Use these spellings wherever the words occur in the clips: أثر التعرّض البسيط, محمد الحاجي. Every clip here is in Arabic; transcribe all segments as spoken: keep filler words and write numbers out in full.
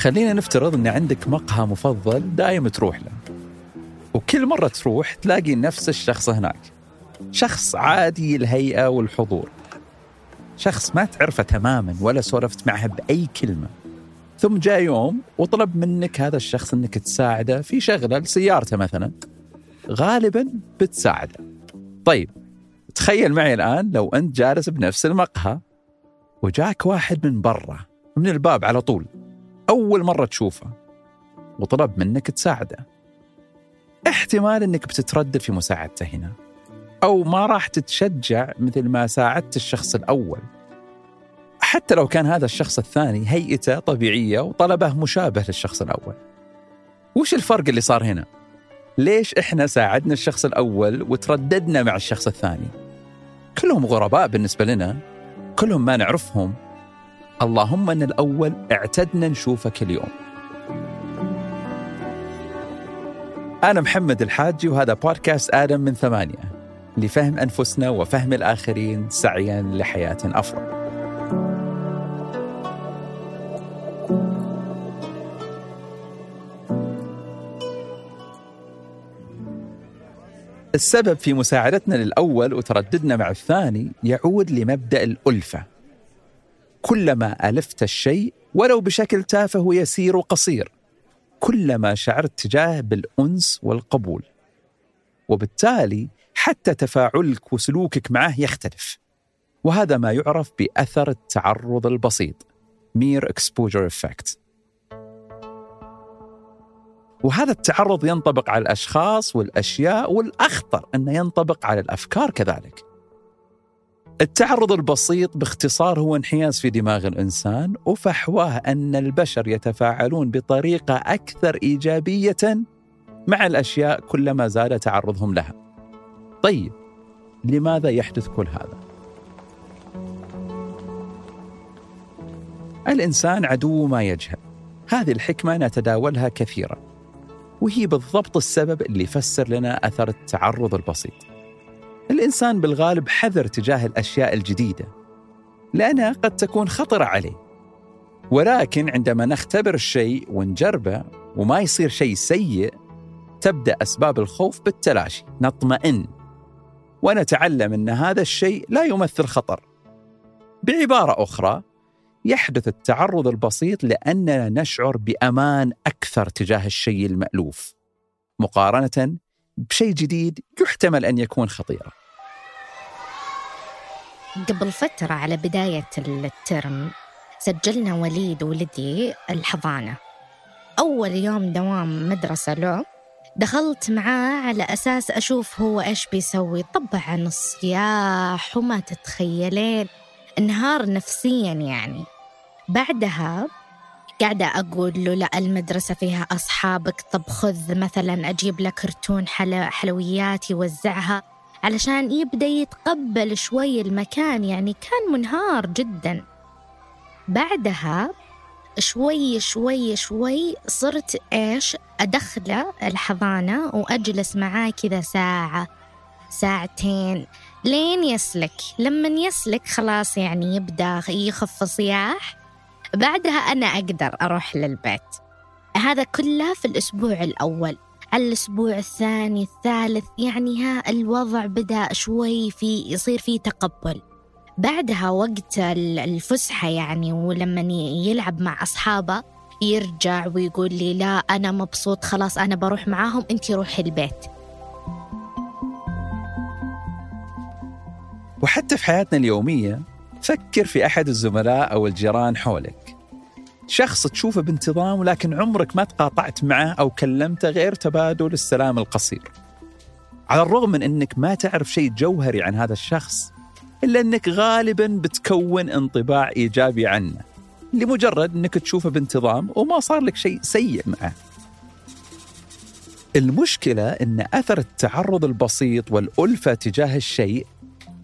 خلينا نفترض أن عندك مقهى مفضل دائم تروح له، وكل مرة تروح تلاقي نفس الشخص هناك، شخص عادي الهيئة والحضور، شخص ما تعرفه تماماً ولا سولفت معه بأي كلمة. ثم جاء يوم وطلب منك هذا الشخص أنك تساعده في شغلة لسيارته مثلاً، غالباً بتساعده. طيب تخيل معي الآن لو أنت جالس بنفس المقهى وجاك واحد من برا من الباب على طول، أول مرة تشوفه، وطلب منك تساعده. احتمال أنك بتتردد في مساعدته هنا، أو ما راح تتشجع مثل ما ساعدت الشخص الأول، حتى لو كان هذا الشخص الثاني هيئته طبيعية وطلبه مشابه للشخص الأول. وش الفرق اللي صار هنا؟ ليش إحنا ساعدنا الشخص الأول وترددنا مع الشخص الثاني؟ كلهم غرباء بالنسبة لنا، كلهم ما نعرفهم. اللهم أن الأول اعتدنا نشوفه كل يوم. أنا محمد الحاجي، وهذا بودكاست آدم من ثمانية، لفهم أنفسنا وفهم الآخرين سعياً لحياة أفضل. السبب في مساعدتنا للأول وترددنا مع الثاني يعود لمبدأ الألفة. كلما ألفت الشيء ولو بشكل تافه ويسير وقصير، كلما شعرت تجاهه بالأنس والقبول، وبالتالي حتى تفاعلك وسلوكك معه يختلف. وهذا ما يعرف بأثر التعرّض البسيط mere exposure effect. وهذا التعرض ينطبق على الأشخاص والأشياء، والأخطر أنه ينطبق على الأفكار كذلك. التعرض البسيط باختصار هو انحياز في دماغ الإنسان، وفحواه أن البشر يتفاعلون بطريقة أكثر إيجابية مع الأشياء كلما زاد تعرضهم لها. طيب لماذا يحدث كل هذا؟ الإنسان عدو ما يجهل، هذه الحكمة نتداولها كثيرا، وهي بالضبط السبب اللي يفسر لنا أثر التعرض البسيط. الإنسان بالغالب حذر تجاه الأشياء الجديدة لأنها قد تكون خطرة عليه، ولكن عندما نختبر الشيء ونجربه وما يصير شيء سيء، تبدأ أسباب الخوف بالتلاشي. نطمئن ونتعلم أن هذا الشيء لا يمثل خطر. بعبارة أخرى، يحدث التعرض البسيط لأننا نشعر بأمان أكثر تجاه الشيء المألوف مقارنة بشيء جديد يحتمل أن يكون خطيرا. قبل فترة على بداية الترم سجلنا وليد ولدي الحضانة. أول يوم دوام مدرسة له دخلت معاه على أساس أشوف هو إيش بيسوي. طبعا الصياح وما تتخيلين، انهار نفسيا يعني. بعدها قاعدة أقول له لا، المدرسة فيها أصحابك، طب خذ مثلا أجيب لك كرتون حلو حلويات يوزعها، علشان يبدأ يتقبل شوي المكان. يعني كان منهار جدا. بعدها شوي شوي شوي صرت إيش أدخله الحضانة وأجلس معاه كذا ساعة ساعتين لين يسلك. لما يسلك خلاص يعني يبدأ يخف صياح، بعدها أنا أقدر أروح للبيت. هذا كله في الأسبوع الأول. الأسبوع الثاني الثالث يعني ها الوضع بدأ شوي في يصير فيه تقبل. بعدها وقت الفسحة يعني، ولما يلعب مع أصحابه يرجع ويقول لي لا أنا مبسوط، خلاص أنا بروح معاهم، أنتي روحي البيت. وحتى في حياتنا اليومية، فكر في أحد الزملاء أو الجيران حولك، شخص تشوفه بانتظام ولكن عمرك ما تقاطعت معه أو كلمته غير تبادل السلام القصير. على الرغم من أنك ما تعرف شيء جوهري عن هذا الشخص، إلا أنك غالباً بتكون انطباع إيجابي عنه لمجرد أنك تشوفه بانتظام وما صار لك شيء سيء معه. المشكلة أن أثر التعرض البسيط والألفة تجاه الشيء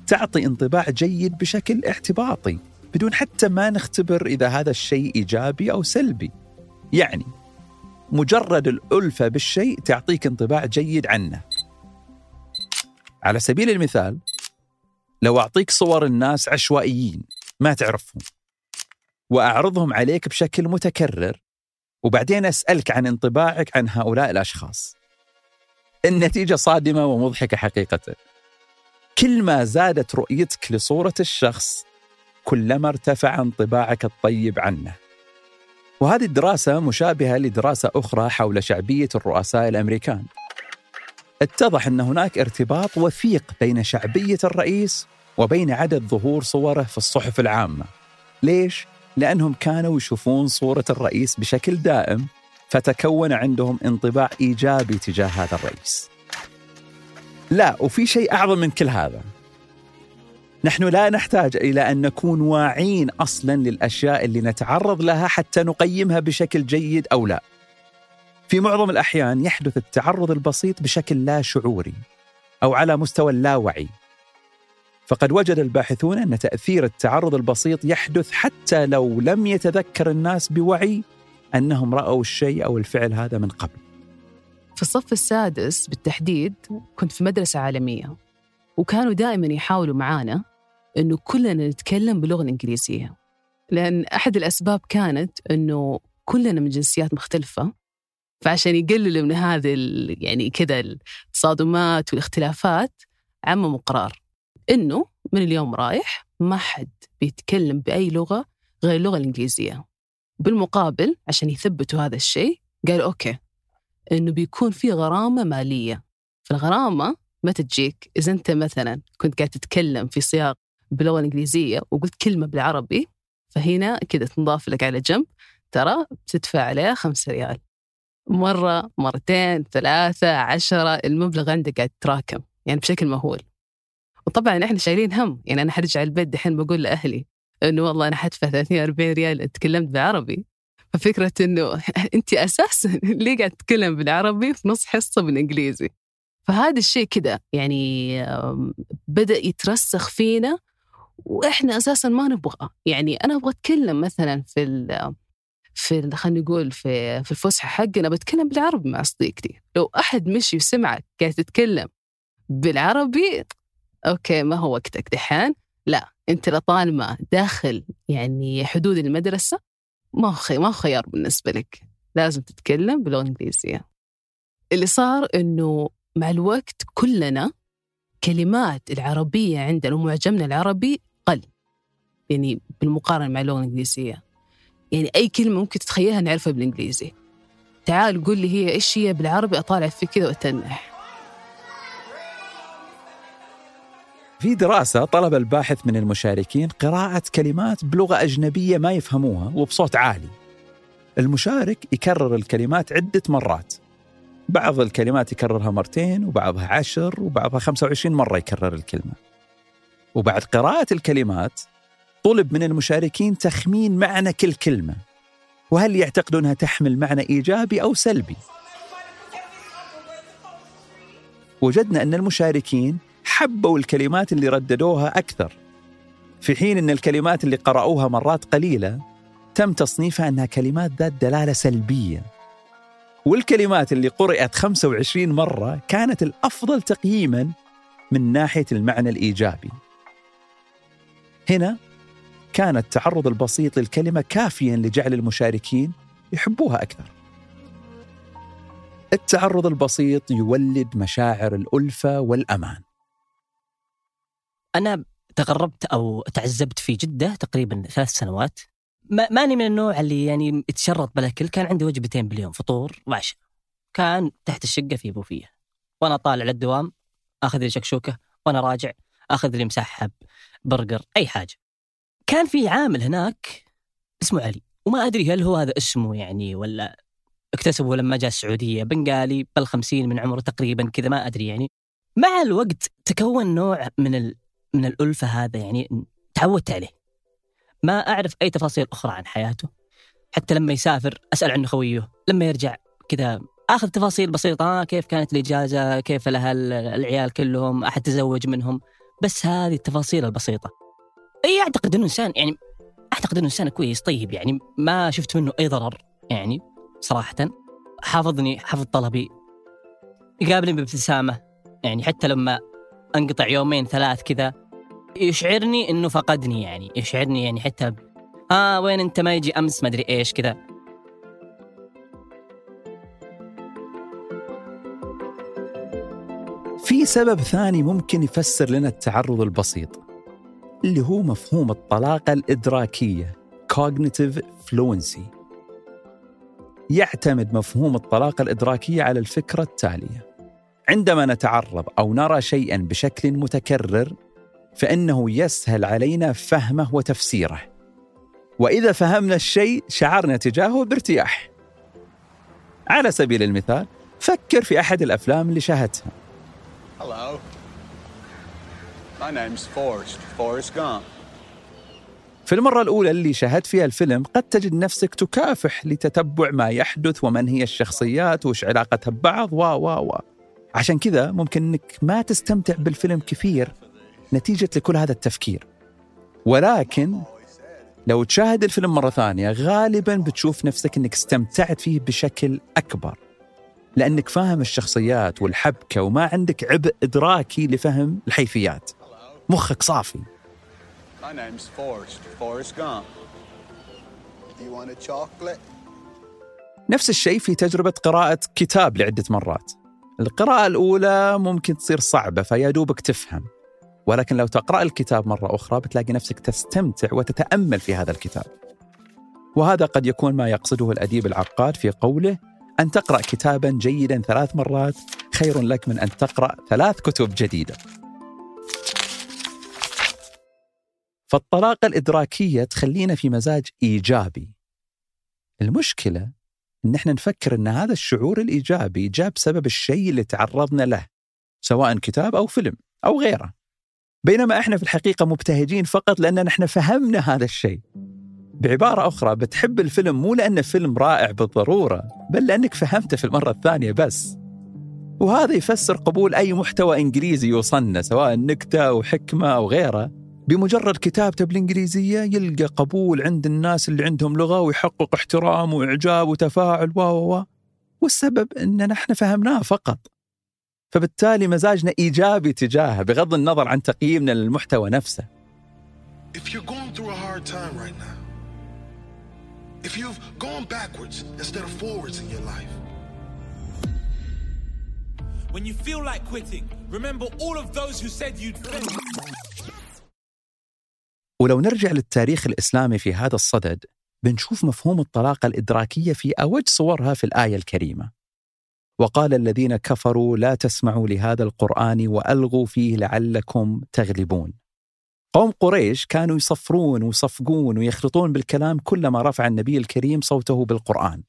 تعطي انطباع جيد بشكل اعتباطي بدون حتى ما نختبر إذا هذا الشيء إيجابي أو سلبي. يعني مجرد الألفة بالشيء تعطيك انطباع جيد عنه. على سبيل المثال، لو أعطيك صور الناس عشوائيين ما تعرفهم وأعرضهم عليك بشكل متكرر، وبعدين أسألك عن انطباعك عن هؤلاء الأشخاص. النتيجة صادمة ومضحكة حقيقة. كل ما زادت رؤيتك لصورة الشخص كلما ارتفع انطباعك الطيب عنه. وهذه الدراسة مشابهة لدراسة أخرى حول شعبية الرؤساء الأمريكان. اتضح أن هناك ارتباط وثيق بين شعبية الرئيس وبين عدد ظهور صوره في الصحف العامة. ليش؟ لأنهم كانوا يشوفون صورة الرئيس بشكل دائم، فتكون عندهم انطباع إيجابي تجاه هذا الرئيس. لا، وفي شيء أعظم من كل هذا. نحن لا نحتاج إلى أن نكون واعين أصلاً للأشياء اللي نتعرض لها حتى نقيمها بشكل جيد أو لا. في معظم الأحيان يحدث التعرض البسيط بشكل لا شعوري أو على مستوى اللاوعي. فقد وجد الباحثون أن تأثير التعرض البسيط يحدث حتى لو لم يتذكر الناس بوعي أنهم رأوا الشيء أو الفعل هذا من قبل. في الصف السادس بالتحديد كنت في مدرسة عالمية، وكانوا دائماً يحاولوا معانا أنه كلنا نتكلم باللغة الإنجليزية، لأن أحد الأسباب كانت أنه كلنا من جنسيات مختلفة، فعشان يقللوا من هذه يعني كذا التصادمات والاختلافات عمموا قرار أنه من اليوم رايح ما حد بيتكلم بأي لغة غير اللغة الإنجليزية. بالمقابل عشان يثبتوا هذا الشيء قالوا أوكي أنه بيكون في غرامة مالية، فالغرامة ما تجيك إذا أنت مثلا كنت قاعد تتكلم في سياق باللغة الإنجليزية وقلت كلمة بالعربي، فهنا كده تنضاف لك على جنب، ترى بتدفع عليها خمسة ريال. مرة، مرتين، ثلاثة، عشرة، المبلغ عندك قاعد تراكم يعني بشكل مهول. وطبعا إحنا شايلين هم، يعني أنا حرجع البيت دحين بقول لأهلي إنه والله أنا حدفع ثلاثين وأربعين ريال اتكلمت بالعربي. ففكرة إنه أنت أساسا ليه قاعد تتكلم بالعربي في نص حصة بالإنجليزي؟ فهذا الشيء كده يعني بدأ يترسخ فينا، وإحنا أساساً ما نبغاه. يعني أنا أبغى أتكلم مثلاً في ال في خلينا نقول في في الفسحة حقنا بتكلم بالعربي مع صديقتي، لو أحد مشي وسمعك قاعد تتكلم بالعربي أوكي ما هو وقتك دحين، لا أنت لطالما داخل يعني حدود المدرسة ما هو ما هو خيار بالنسبة لك، لازم تتكلم باللغة الإنجليزية. اللي صار إنه مع الوقت كلنا كلمات العربية عندنا ومعجمنا العربي قل، يعني بالمقارنة مع اللغة الإنجليزية. يعني أي كلمة ممكن تتخيلها نعرفها بالإنجليزي، تعال قول لي هي إيش هي بالعربي، أطالع في كذا وأتنح. في دراسة طلب الباحث من المشاركين قراءة كلمات بلغة أجنبية ما يفهموها وبصوت عالي. المشارك يكرر الكلمات عدة مرات، بعض الكلمات يكررها مرتين وبعضها عشر وبعضها خمسة وعشرين مرة يكرر الكلمة. وبعد قراءة الكلمات طلب من المشاركين تخمين معنى كل كلمة وهل يعتقدونها تحمل معنى إيجابي أو سلبي. وجدنا أن المشاركين حبوا الكلمات اللي رددوها أكثر، في حين أن الكلمات اللي قرأوها مرات قليلة تم تصنيفها أنها كلمات ذات دلالة سلبية. والكلمات اللي قرأت خمسة وعشرين مرة كانت الأفضل تقييماً من ناحية المعنى الإيجابي. هنا كان التعرض البسيط للكلمة كافياً لجعل المشاركين يحبوها أكثر. التعرض البسيط يولد مشاعر الألفة والأمان. أنا تغربت أو تعذبت في جدة تقريباً ثلاث سنوات. ما ماني من النوع اللي يعني يتشرط بلا كل، كان عندي وجبتين باليوم، فطور وعشاء. كان تحت الشقة في بوفيه، وأنا طالع للدوام أخذ لي شكشوكة، وأنا راجع أخذ لي مسحب، برجر، أي حاجة. كان في عامل هناك اسمه علي، وما أدري هل هو هذا اسمه يعني ولا اكتسبه لما جاء السعودية، بنغالي بالخمسين من عمره تقريبا كذا، ما أدري. يعني مع الوقت تكون نوع من ال... من الألفة، هذا يعني تعودت عليه. ما أعرف أي تفاصيل أخرى عن حياته، حتى لما يسافر أسأل عنه خويه، لما يرجع كذا أخذ تفاصيل بسيطة، كيف كانت الإجازة، كيف لها العيال كلهم، أحد تزوج منهم، بس هذه التفاصيل البسيطة. أي أعتقد أنه إنسان يعني أعتقد أنه إنسان كويس طيب، يعني ما شفت منه أي ضرر. يعني صراحة حافظني، حافظ طلبي، يقابلني بابتسامة، يعني حتى لما أنقطع يومين ثلاث كذا يشعرني إنه فقدني، يعني يشعرني يعني حتى ب... آه وين أنت ما يجي أمس ما أدري إيش كذا. سبب ثاني ممكن يفسر لنا التعرض البسيط اللي هو مفهوم الطلاقة الإدراكية cognitive fluency. يعتمد مفهوم الطلاقة الإدراكية على الفكرة التالية: عندما نتعرض أو نرى شيئاً بشكل متكرر فإنه يسهل علينا فهمه وتفسيره، وإذا فهمنا الشيء شعرنا تجاهه بارتياح. على سبيل المثال، فكر في أحد الأفلام اللي شاهدتها. Hello. My name's Forrest. Forrest Gump. في المرة الأولى اللي شاهدت فيها الفيلم قد تجد نفسك تكافح لتتبع ما يحدث ومن هي الشخصيات وش علاقتها ببعض و و و عشان كذا ممكن إنك ما تستمتع بالفيلم كثير نتيجة لكل هذا التفكير. ولكن لو تشاهد الفيلم مرة ثانية غالباً بتشوف نفسك إنك استمتعت فيه بشكل أكبر، لأنك فاهم الشخصيات والحبكة وما عندك عبء إدراكي لفهم الحيثيات، مخك صافي. My name's Forrest. Forrest Gump. Do you want a chocolate? نفس الشيء في تجربة قراءة كتاب لعدة مرات. القراءة الأولى ممكن تصير صعبة فيادوبك تفهم، ولكن لو تقرأ الكتاب مرة أخرى بتلاقي نفسك تستمتع وتتأمل في هذا الكتاب. وهذا قد يكون ما يقصده الأديب العقاد في قوله: أن تقرأ كتاباً جيداً ثلاث مرات خير لك من أن تقرأ ثلاث كتب جديدة. فالطلاقة الإدراكية تخلينا في مزاج إيجابي. المشكلة إن إحنا نفكر إن هذا الشعور الإيجابي جاء بسبب الشيء اللي تعرضنا له، سواء كتاب أو فيلم أو غيره، بينما إحنا في الحقيقة مبتهجين فقط لأننا إحنا فهمنا هذا الشيء. بعبارة أخرى، بتحب الفيلم مو لأنه فيلم رائع بالضرورة، بل لأنك فهمته في المرة الثانية بس. وهذا يفسر قبول أي محتوى إنجليزي يوصلنا، سواء نكتة أو حكمة أو غيره. بمجرد كتابته بالإنجليزية يلقى قبول عند الناس اللي عندهم لغة، ويحقق احترام وإعجاب وتفاعل و و و والسبب إننا نحن فهمناه فقط، فبالتالي مزاجنا إيجابي تجاهه بغض النظر عن تقييمنا للمحتوى نفسه. ولو نرجع للتاريخ الإسلامي في هذا الصدد بنشوف مفهوم الطلاقة الإدراكية في أوج صورها في الآية الكريمة: وقال الذين كفروا لا تسمعوا لهذا القرآن وألغوا فيه لعلكم تغلبون. قوم قريش كانوا يصفرون ويصفقون ويخلطون بالكلام كلما رفع النبي الكريم صوته بالقرآن،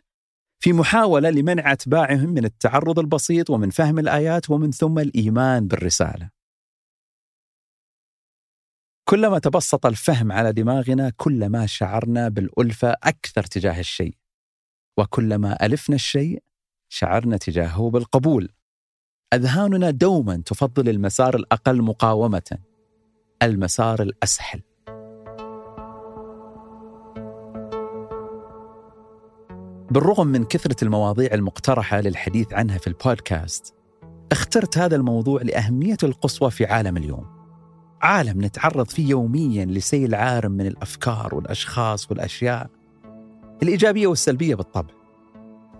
في محاولة لمنع أتباعهم من التعرض البسيط ومن فهم الآيات ومن ثم الإيمان بالرسالة. كلما تبسط الفهم على دماغنا كلما شعرنا بالألفة أكثر تجاه الشيء، وكلما ألفنا الشيء شعرنا تجاهه بالقبول. أذهاننا دوما تفضل المسار الأقل مقاومة، المسار الأسهل. بالرغم من كثرة المواضيع المقترحة للحديث عنها في البودكاست، اخترت هذا الموضوع لأهميته القصوى في عالم اليوم، عالم نتعرض فيه يومياً لسيل عارم من الأفكار والأشخاص والأشياء الإيجابية والسلبية بالطبع،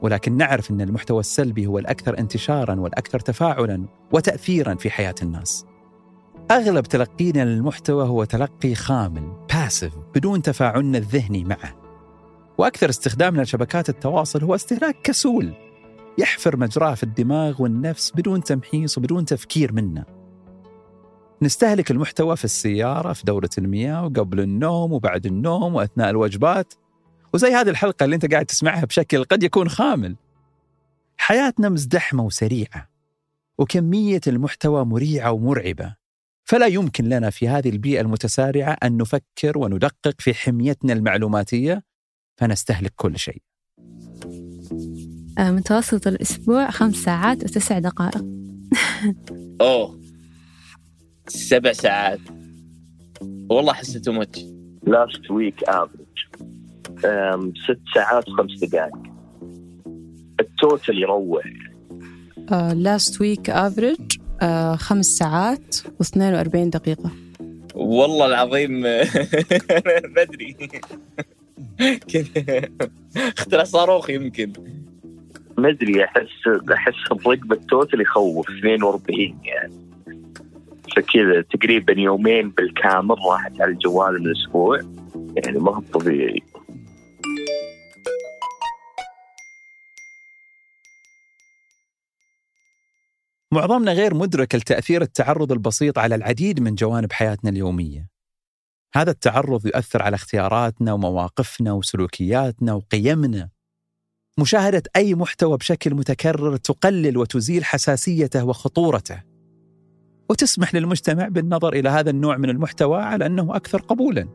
ولكن نعرف أن المحتوى السلبي هو الأكثر انتشاراً والأكثر تفاعلاً وتأثيراً في حياة الناس. أغلب تلقينا للمحتوى هو تلقي خامل باسف بدون تفاعلنا الذهني معه، وأكثر استخدامنا لشبكات التواصل هو استهلاك كسول يحفر مجراه في الدماغ والنفس بدون تمحيص وبدون تفكير منا. نستهلك المحتوى في السيارة، في دورة المياه، وقبل النوم وبعد النوم وأثناء الوجبات، وزي هذه الحلقة اللي انت قاعد تسمعها بشكل قد يكون خامل. حياتنا مزدحمة وسريعة، وكمية المحتوى مريعة ومرعبة، فلا يمكن لنا في هذه البيئة المتسارعة أن نفكر وندقق في حميتنا المعلوماتية، فنستهلك كل شيء. متوسط الأسبوع خمس ساعات وتسع دقائق. أوه سبع ساعات والله حسيته متش. last week average um, ست ساعات وخمس دقائق التوتال يروح. uh, last week average uh, خمس ساعات واثنين وأربعين دقيقة. والله العظيم بدري. اخترع صاروخ يمكن. مدري أحس أحس الرقم التوتال يخوف اثنين وأربعين يعني. كذا تقريبا يومين بالكامل راحت على الجوال من أسبوع، يعني ما هو طبيعي. معظمنا غير مدرك لتأثير التعرض البسيط على العديد من جوانب حياتنا اليومية. هذا التعرض يؤثر على اختياراتنا ومواقفنا وسلوكياتنا وقيمنا. مشاهدة أي محتوى بشكل متكرر تقلل وتزيل حساسيته وخطورته، وتسمح للمجتمع بالنظر إلى هذا النوع من المحتوى على أنه أكثر قبولاً.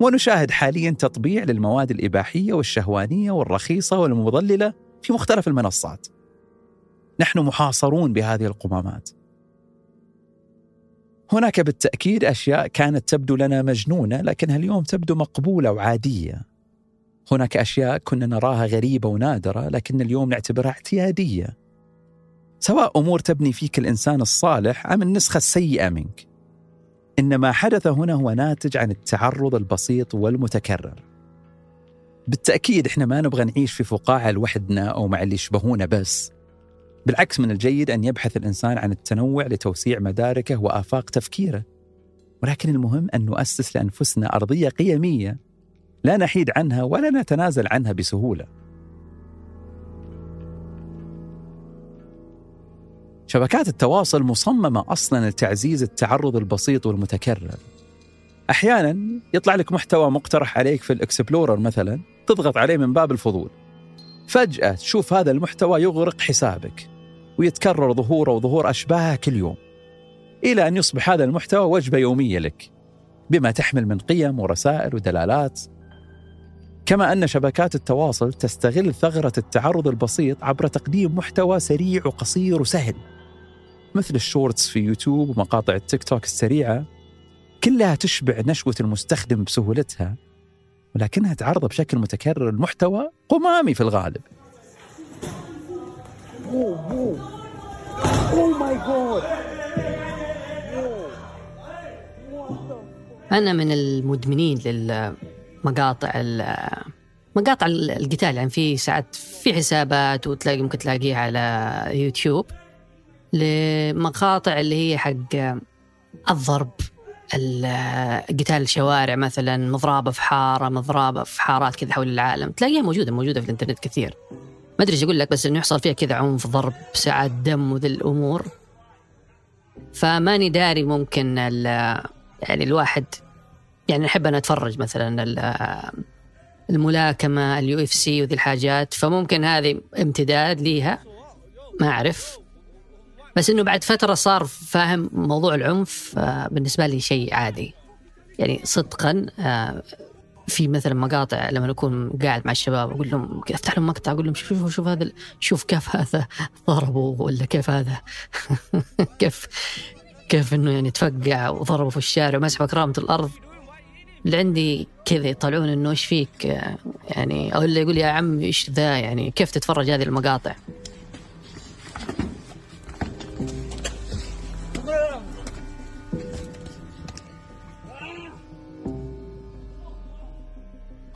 ونشاهد حالياً تطبيع للمواد الإباحية والشهوانية والرخيصة والمضللة في مختلف المنصات. نحن محاصرون بهذه القمامات. هناك بالتأكيد أشياء كانت تبدو لنا مجنونة لكنها اليوم تبدو مقبولة وعادية. هناك أشياء كنا نراها غريبة ونادرة لكن اليوم نعتبرها اعتيادية. سواء أمور تبني فيك الإنسان الصالح أم النسخة السيئة منك، إن ما حدث هنا هو ناتج عن التعرض البسيط والمتكرر. بالتأكيد إحنا ما نبغى نعيش في فقاعة لوحدنا أو مع اللي يشبهونا بس، بالعكس من الجيد أن يبحث الإنسان عن التنوع لتوسيع مداركه وآفاق تفكيره، ولكن المهم أن نؤسس لأنفسنا أرضية قيمية لا نحيد عنها ولا نتنازل عنها بسهولة. شبكات التواصل مصممة أصلاً لتعزيز التعرض البسيط والمتكرر. أحياناً يطلع لك محتوى مقترح عليك في الإكسبلورر مثلاً، تضغط عليه من باب الفضول، فجأة تشوف هذا المحتوى يغرق حسابك ويتكرر ظهوره وظهور أشباهه كل يوم، إلى أن يصبح هذا المحتوى وجبة يومية لك بما تحمل من قيم ورسائل ودلالات. كما أن شبكات التواصل تستغل ثغرة التعرض البسيط عبر تقديم محتوى سريع وقصير وسهل، مثل الشورتس في يوتيوب ومقاطع التيك توك السريعة، كلها تشبع نشوة المستخدم بسهولتها، ولكنها تعرض بشكل متكرر المحتوى قمامي في الغالب. أنا من المدمنين للمقاطع مقاطع القتال، يعني في ساعات في حسابات وتلاقي ممكن تلاقيها على يوتيوب لمقاطع اللي هي حق الضرب، القتال الشوارع مثلا، مضربة في حارة، مضربة في حارات كذا حول العالم، تلاقيها موجودة موجودة في الانترنت كثير. ما أدري إيش أقول لك، بس إنه يحصل فيها كذا عنف، ضرب، ساعات دم وذي الأمور. فماني داري، ممكن يعني الواحد يعني نحب أن أتفرج مثلا الملاكمة، اليو اف سي وذي الحاجات، فممكن هذه امتداد ليها ما أعرف. بس إنه بعد فترة صار فاهم موضوع العنف بالنسبة لي شيء عادي، يعني صدقاً. في مثلاً مقاطع لما أكون قاعد مع الشباب أقول لهم أفتح لهم مقطع أقول لهم شوف شوف شوف هذا، شوف كيف هذا ضربه، ولا كيف هذا كيف كيف إنه يعني تفقع وضربه في الشارع ومسح كرامة الأرض. اللي عندي كذا يطلعون إنه إيش فيك يعني، أو اللي يقول يا عم إيش ذا، يعني كيف تتفرج هذه المقاطع.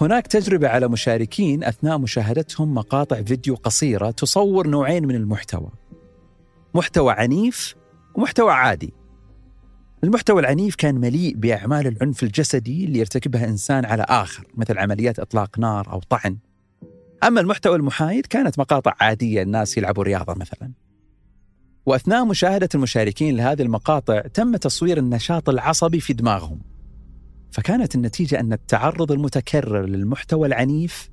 هناك تجربة على مشاركين أثناء مشاهدتهم مقاطع فيديو قصيرة تصور نوعين من المحتوى، محتوى عنيف ومحتوى عادي. المحتوى العنيف كان مليء بأعمال العنف الجسدي اللي يرتكبها إنسان على آخر، مثل عمليات إطلاق نار أو طعن. أما المحتوى المحايد كانت مقاطع عادية، الناس يلعبوا رياضة مثلا. وأثناء مشاهدة المشاركين لهذه المقاطع تم تصوير النشاط العصبي في دماغهم، فكانت النتيجة أن التعرض المتكرر للمحتوى العنيف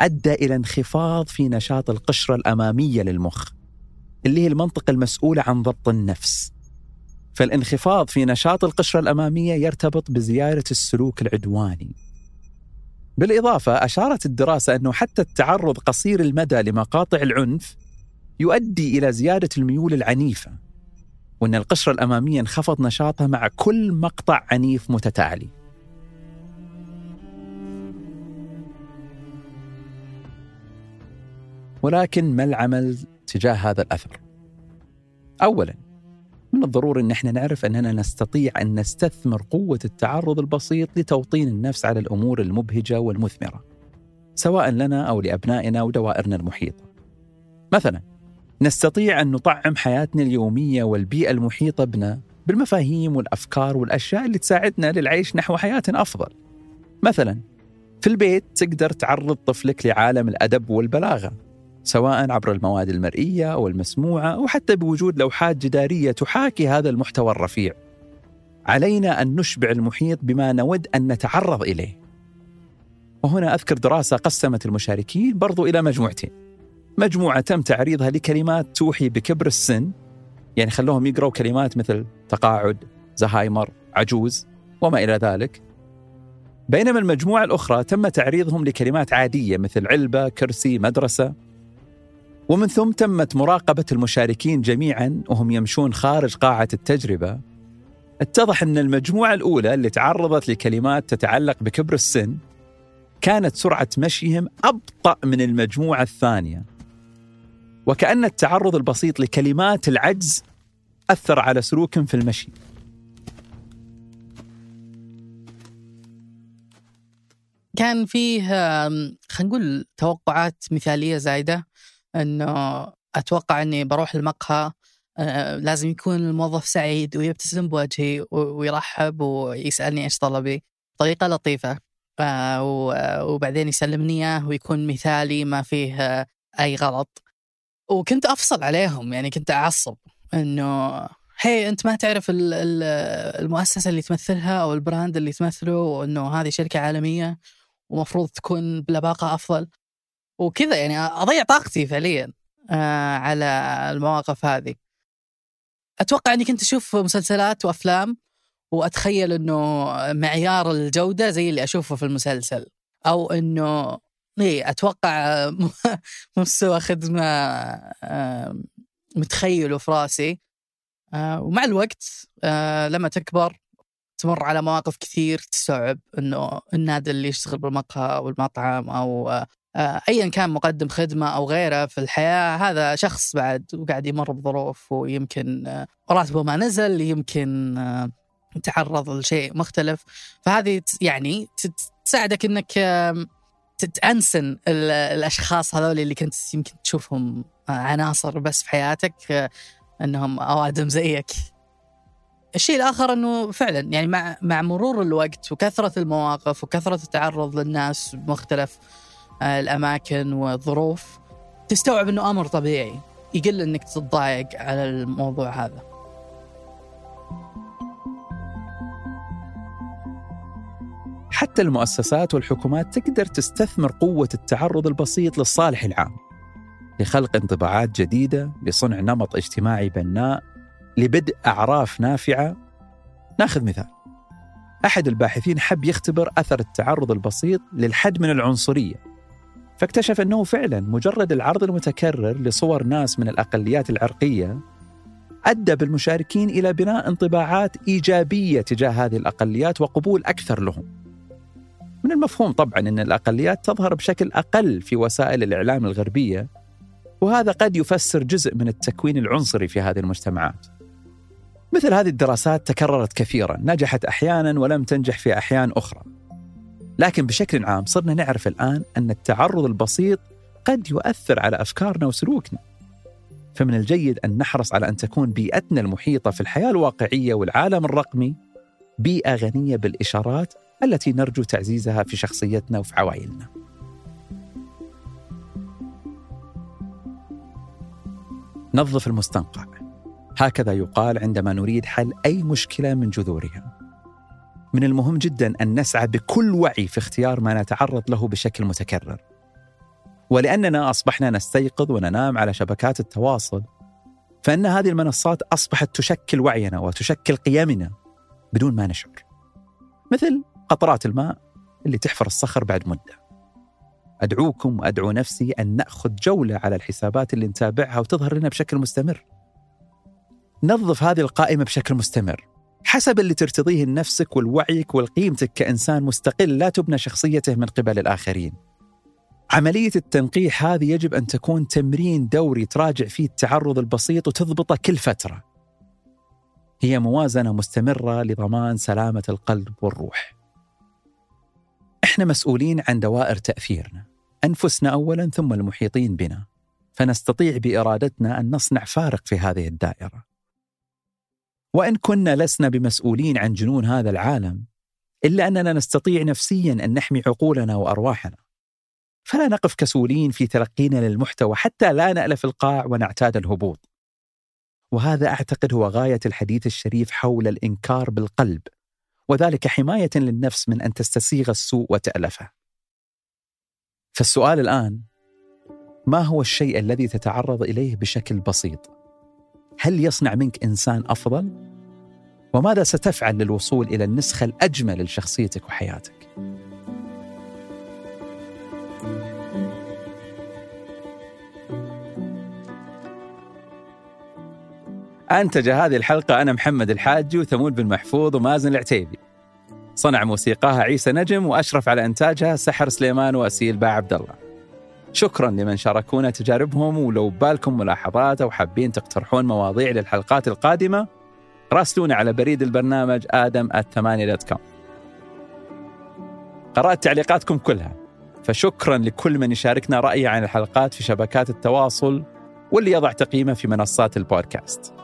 أدى إلى انخفاض في نشاط القشرة الأمامية للمخ، اللي هي المنطقة المسؤولة عن ضبط النفس. فالانخفاض في نشاط القشرة الأمامية يرتبط بزيادة السلوك العدواني. بالإضافة أشارت الدراسة أنه حتى التعرض قصير المدى لمقاطع العنف يؤدي إلى زيادة الميول العنيفة، وأن القشرة الأمامية انخفض نشاطها مع كل مقطع عنيف متتالي. ولكن ما العمل تجاه هذا الأثر؟ أولاً، من الضروري أن احنا نعرف أننا نستطيع أن نستثمر قوة التعرض البسيط لتوطين النفس على الأمور المبهجة والمثمرة، سواء لنا أو لأبنائنا ودوائرنا المحيطة. مثلاً، نستطيع أن نطعم حياتنا اليومية والبيئة المحيطة بنا بالمفاهيم والأفكار والأشياء اللي تساعدنا للعيش نحو حياة أفضل. مثلا في البيت تقدر تعرض طفلك لعالم الأدب والبلاغة، سواء عبر المواد المرئية أو المسموعة أو حتى بوجود لوحات جدارية تحاكي هذا المحتوى الرفيع. علينا أن نشبع المحيط بما نود أن نتعرض إليه. وهنا أذكر دراسة قسمت المشاركين برضو إلى مجموعتين، مجموعة تم تعريضها لكلمات توحي بكبر السن، يعني خلوهم يقرأوا كلمات مثل تقاعد، زهايمر، عجوز وما إلى ذلك، بينما المجموعة الأخرى تم تعريضهم لكلمات عادية مثل علبة، كرسي، مدرسة. ومن ثم تمت مراقبة المشاركين جميعا وهم يمشون خارج قاعة التجربة. اتضح أن المجموعة الأولى اللي تعرضت لكلمات تتعلق بكبر السن كانت سرعة مشيهم أبطأ من المجموعة الثانية، وكأن التعرض البسيط لكلمات العجز أثر على سلوكهم في المشي. كان فيه خلينا نقول توقعات مثالية زايدة، أنه أتوقع أني بروح المقهى لازم يكون الموظف سعيد ويبتسم بوجهي ويرحب ويسألني إيش طلبي بطريقة لطيفة، وبعدين يسلمني إياه ويكون مثالي ما فيه أي غلط. وكنت أفصل عليهم، يعني كنت أعصب أنه هي أنت ما تعرف المؤسسة اللي تمثلها أو البراند اللي تمثله، وأنه هذه شركة عالمية ومفروض تكون بلباقة أفضل وكذا. يعني أضيع طاقتي فعليا على المواقف هذه. أتوقع أني كنت أشوف مسلسلات وأفلام وأتخيل أنه معيار الجودة زي اللي أشوفه في المسلسل، أو أنه إيه أتوقع مستوى خدمة متخيله في راسي. ومع الوقت لما تكبر تمر على مواقف كثير تستوعب أنه النادل اللي يشتغل بالمقهى أو المطعم أو أيا كان مقدم خدمة أو غيره في الحياة هذا شخص بعد وقاعد يمر بظروف، ويمكن راتبه ما نزل، يمكن تعرض لشيء مختلف. فهذه يعني تساعدك أنك تتأنسن الأشخاص هذول اللي كنت يمكن تشوفهم عناصر بس في حياتك أنهم أوادم زيك. الشيء الآخر أنه فعلا يعني مع, مع مرور الوقت وكثرة المواقف وكثرة التعرض للناس بمختلف الأماكن والظروف تستوعب أنه أمر طبيعي، يقل أنك تتضايق على الموضوع هذا. حتى المؤسسات والحكومات تقدر تستثمر قوة التعرض البسيط للصالح العام، لخلق انطباعات جديدة، لصنع نمط اجتماعي بناء، لبدء أعراف نافعة. ناخذ مثال، أحد الباحثين حب يختبر أثر التعرض البسيط للحد من العنصرية، فاكتشف أنه فعلا مجرد العرض المتكرر لصور ناس من الأقليات العرقية أدى بالمشاركين إلى بناء انطباعات إيجابية تجاه هذه الأقليات وقبول أكثر لهم. من المفهوم طبعاً أن الأقليات تظهر بشكل أقل في وسائل الإعلام الغربية، وهذا قد يفسر جزء من التكوين العنصري في هذه المجتمعات. مثل هذه الدراسات تكررت كثيراً، نجحت أحياناً ولم تنجح في أحيان أخرى، لكن بشكل عام صرنا نعرف الآن أن التعرض البسيط قد يؤثر على أفكارنا وسلوكنا. فمن الجيد أن نحرص على أن تكون بيئتنا المحيطة في الحياة الواقعية والعالم الرقمي بيئة غنية بالإشارات التي نرجو تعزيزها في شخصيتنا وفي عوائلنا. نظف المستنقع، هكذا يقال عندما نريد حل أي مشكلة من جذورها. من المهم جدا أن نسعى بكل وعي في اختيار ما نتعرض له بشكل متكرر، ولأننا أصبحنا نستيقظ وننام على شبكات التواصل، فإن هذه المنصات أصبحت تشكل وعينا وتشكل قيمنا بدون ما نشعر، مثل قطرات الماء اللي تحفر الصخر بعد مدة. أدعوكم وأدعو نفسي أن نأخذ جولة على الحسابات اللي نتابعها وتظهر لنا بشكل مستمر. نظف هذه القائمة بشكل مستمر حسب اللي ترتضيه نفسك والوعيك والقيمتك كإنسان مستقل لا تبنى شخصيته من قبل الآخرين. عملية التنقيح هذه يجب أن تكون تمرين دوري تراجع فيه التعرض البسيط وتضبطه كل فترة. هي موازنة مستمرة لضمان سلامة القلب والروح. إحنا مسؤولين عن دوائر تأثيرنا، أنفسنا أولاً ثم المحيطين بنا، فنستطيع بإرادتنا أن نصنع فارق في هذه الدائرة. وإن كنا لسنا بمسؤولين عن جنون هذا العالم، إلا أننا نستطيع نفسياً أن نحمي عقولنا وأرواحنا، فلا نقف كسولين في تلقينا للمحتوى حتى لا نألف القاع ونعتاد الهبوط. وهذا أعتقد هو غاية الحديث الشريف حول الإنكار بالقلب، وذلك حماية للنفس من أن تستسيغ السوء وتألفه. فالسؤال الآن، ما هو الشيء الذي تتعرض إليه بشكل بسيط؟ هل يصنع منك إنسان أفضل؟ وماذا ستفعل للوصول إلى النسخة الأجمل لشخصيتك وحياتك؟ أنتج هذه الحلقة أنا محمد الحاجي وثمود بن محفوظ ومازن العتيبي. صنع موسيقاها عيسى نجم، وأشرف على إنتاجها سحر سليمان وأسيل باع عبد الله. شكراً لمن شاركونا تجاربهم، ولو بالكم ملاحظات أو حابين تقترحون مواضيع للحلقات القادمة راسلونا على بريد البرنامج آدم آت ثمانية دوت كوم. قرأت تعليقاتكم كلها، فشكراً لكل من يشاركنا رأيه عن الحلقات في شبكات التواصل واللي يضع تقييمه في منصات البودكاست.